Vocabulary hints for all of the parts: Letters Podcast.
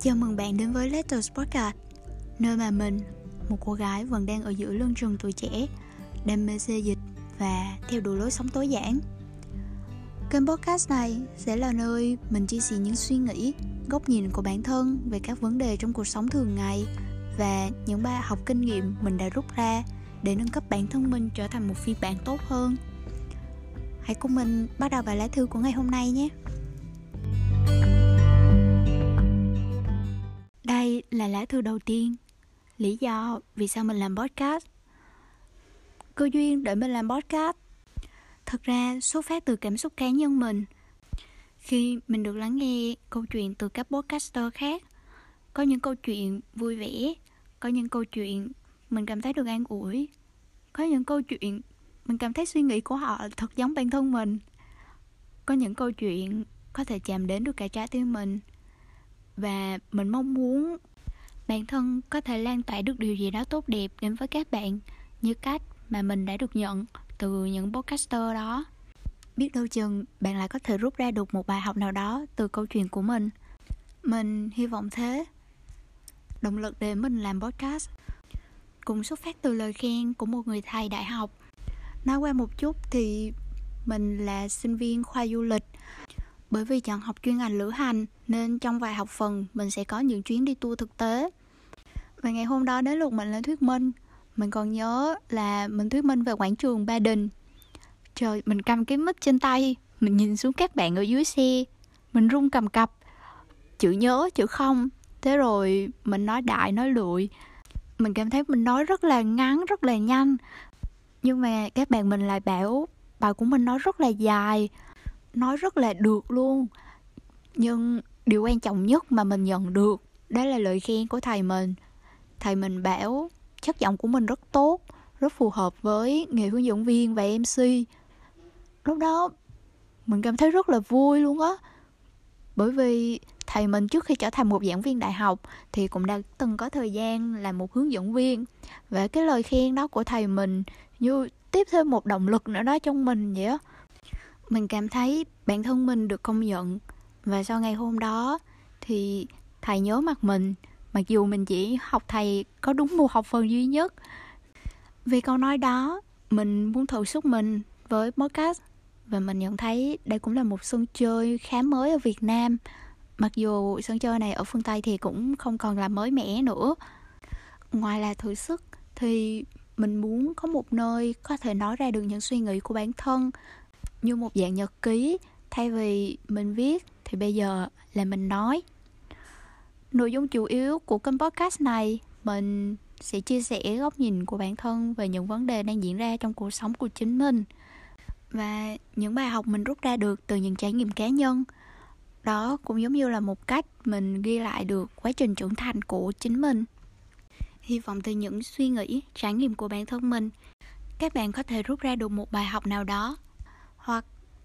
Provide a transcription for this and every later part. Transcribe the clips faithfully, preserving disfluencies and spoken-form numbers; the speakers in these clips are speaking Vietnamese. Chào mừng bạn đến với Letters Podcast, nơi mà mình, một cô gái vẫn đang ở giữa lưng chừng tuổi trẻ, đam mê xê dịch và theo đuổi lối sống tối giản. Kênh podcast này sẽ là nơi mình chia sẻ những suy nghĩ, góc nhìn của bản thân về các vấn đề trong cuộc sống thường ngày và những bài học kinh nghiệm mình đã rút ra để nâng cấp bản thân mình trở thành một phiên bản tốt hơn. Hãy cùng mình bắt đầu bài lá thư của ngày hôm nay nhé. Đây là lá thư đầu tiên. Lý do vì sao mình làm podcast? Cơ duyên để mình làm podcast thật ra xuất phát từ cảm xúc cá nhân mình. Khi mình được lắng nghe câu chuyện từ các podcaster khác, có những câu chuyện vui vẻ, có những câu chuyện mình cảm thấy được an ủi, có những câu chuyện mình cảm thấy suy nghĩ của họ thật giống bản thân mình, có những câu chuyện có thể chạm đến được cả trái tim mình. Và mình mong muốn bản thân có thể lan tỏa được điều gì đó tốt đẹp đến với các bạn như cách mà mình đã được nhận từ những podcaster đó. Biết đâu chừng bạn lại có thể rút ra được một bài học nào đó từ câu chuyện của mình. Mình hy vọng thế. Động lực để mình làm podcast cũng xuất phát từ lời khen của một người thầy đại học. Nói qua một chút thì mình là sinh viên khoa du lịch. Bởi vì chọn học chuyên ngành lữ hành nên trong vài học phần mình sẽ có những chuyến đi tour thực tế. Và ngày hôm đó đến lúc mình lên thuyết minh, mình còn nhớ là mình thuyết minh về quảng trường Ba Đình. Trời, mình cầm cái mic trên tay, mình nhìn xuống các bạn ở dưới xe, mình run cầm cập, chữ nhớ, chữ không. Thế rồi mình nói đại, nói lụi. Mình cảm thấy mình nói rất là ngắn, rất là nhanh. Nhưng mà các bạn mình lại bảo bài của mình nói rất là dài, nói rất là được luôn. Nhưng điều quan trọng nhất mà mình nhận được đó là lời khen của thầy mình. Thầy mình bảo chất giọng của mình rất tốt, rất phù hợp với nghề hướng dẫn viên và em xê. Lúc đó mình cảm thấy rất là vui luôn á. Bởi vì thầy mình trước khi trở thành một giảng viên đại học thì cũng đã từng có thời gian làm một hướng dẫn viên. Và cái lời khen đó của thầy mình như tiếp thêm một động lực nữa đó trong mình vậy á. Mình cảm thấy bản thân mình được công nhận. Và sau ngày hôm đó thì thầy nhớ mặt mình, mặc dù mình chỉ học thầy có đúng một học phần duy nhất. Vì câu nói đó, mình muốn thử sức mình với podcast. Và mình nhận thấy đây cũng là một sân chơi khá mới ở Việt Nam. Mặc dù sân chơi này ở phương Tây thì cũng không còn là mới mẻ nữa. Ngoài là thử sức thì mình muốn có một nơi có thể nói ra được những suy nghĩ của bản thân, như một dạng nhật ký. Thay vì mình viết thì bây giờ là mình nói. Nội dung chủ yếu của kênh podcast này, mình sẽ chia sẻ góc nhìn của bản thân về những vấn đề đang diễn ra trong cuộc sống của chính mình và những bài học mình rút ra được từ những trải nghiệm cá nhân. Đó cũng giống như là một cách mình ghi lại được quá trình trưởng thành của chính mình. Hy vọng từ những suy nghĩ, trải nghiệm của bản thân mình, các bạn có thể rút ra được một bài học nào đó, hoặc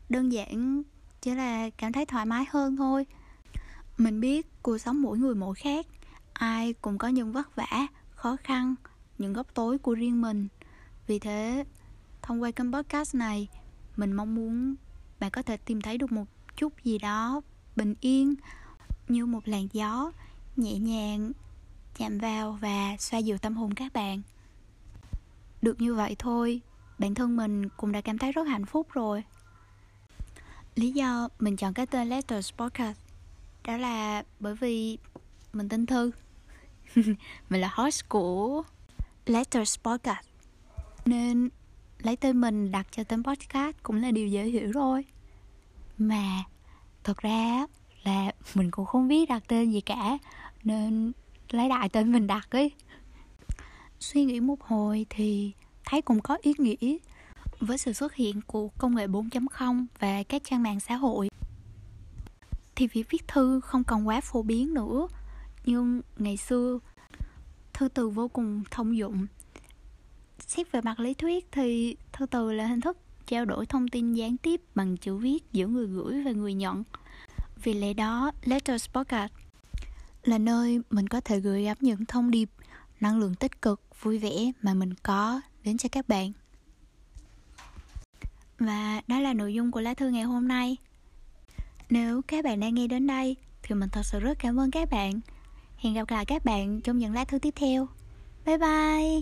đơn giản chỉ là cảm thấy thoải mái hơn thôi. Mình biết cuộc sống mỗi người mỗi khác, ai cũng có những vất vả, khó khăn, những góc tối của riêng mình. Vì thế, thông qua kênh podcast này, mình mong muốn bạn có thể tìm thấy được một chút gì đó bình yên, như một làn gió nhẹ nhàng chạm vào và xoa dịu tâm hồn các bạn. Được như vậy thôi, bản thân mình cũng đã cảm thấy rất hạnh phúc rồi. Lý do mình chọn cái tên Letters Podcast đó là bởi vì mình tên Thư. Mình là host của Letters Podcast, nên lấy tên mình đặt cho tên podcast cũng là điều dễ hiểu rồi. Mà thật ra là mình cũng không biết đặt tên gì cả, nên lấy đại tên mình đặt ấy. Suy nghĩ một hồi thì thấy cũng có ý nghĩa. Với sự xuất hiện của công nghệ bốn chấm không và các trang mạng xã hội thì việc viết thư không còn quá phổ biến nữa. Nhưng ngày xưa, thư từ vô cùng thông dụng. Xét về mặt lý thuyết thì thư từ là hình thức trao đổi thông tin gián tiếp bằng chữ viết giữa người gửi và người nhận. Vì lẽ đó, Letters Podcast là nơi mình có thể gửi gắm những thông điệp, năng lượng tích cực, vui vẻ mà mình có đến cho các bạn. Và đó là nội dung của lá thư ngày hôm nay. Nếu các bạn đang nghe đến đây thì mình thật sự rất cảm ơn các bạn. Hẹn gặp lại các bạn trong những lá thư tiếp theo. Bye bye.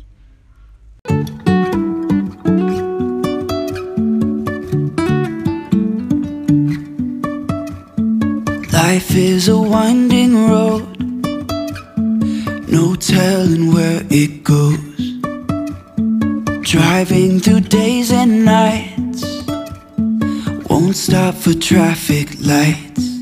Life is a winding road, no telling where it goes. Driving through days and nights, won't stop for traffic lights.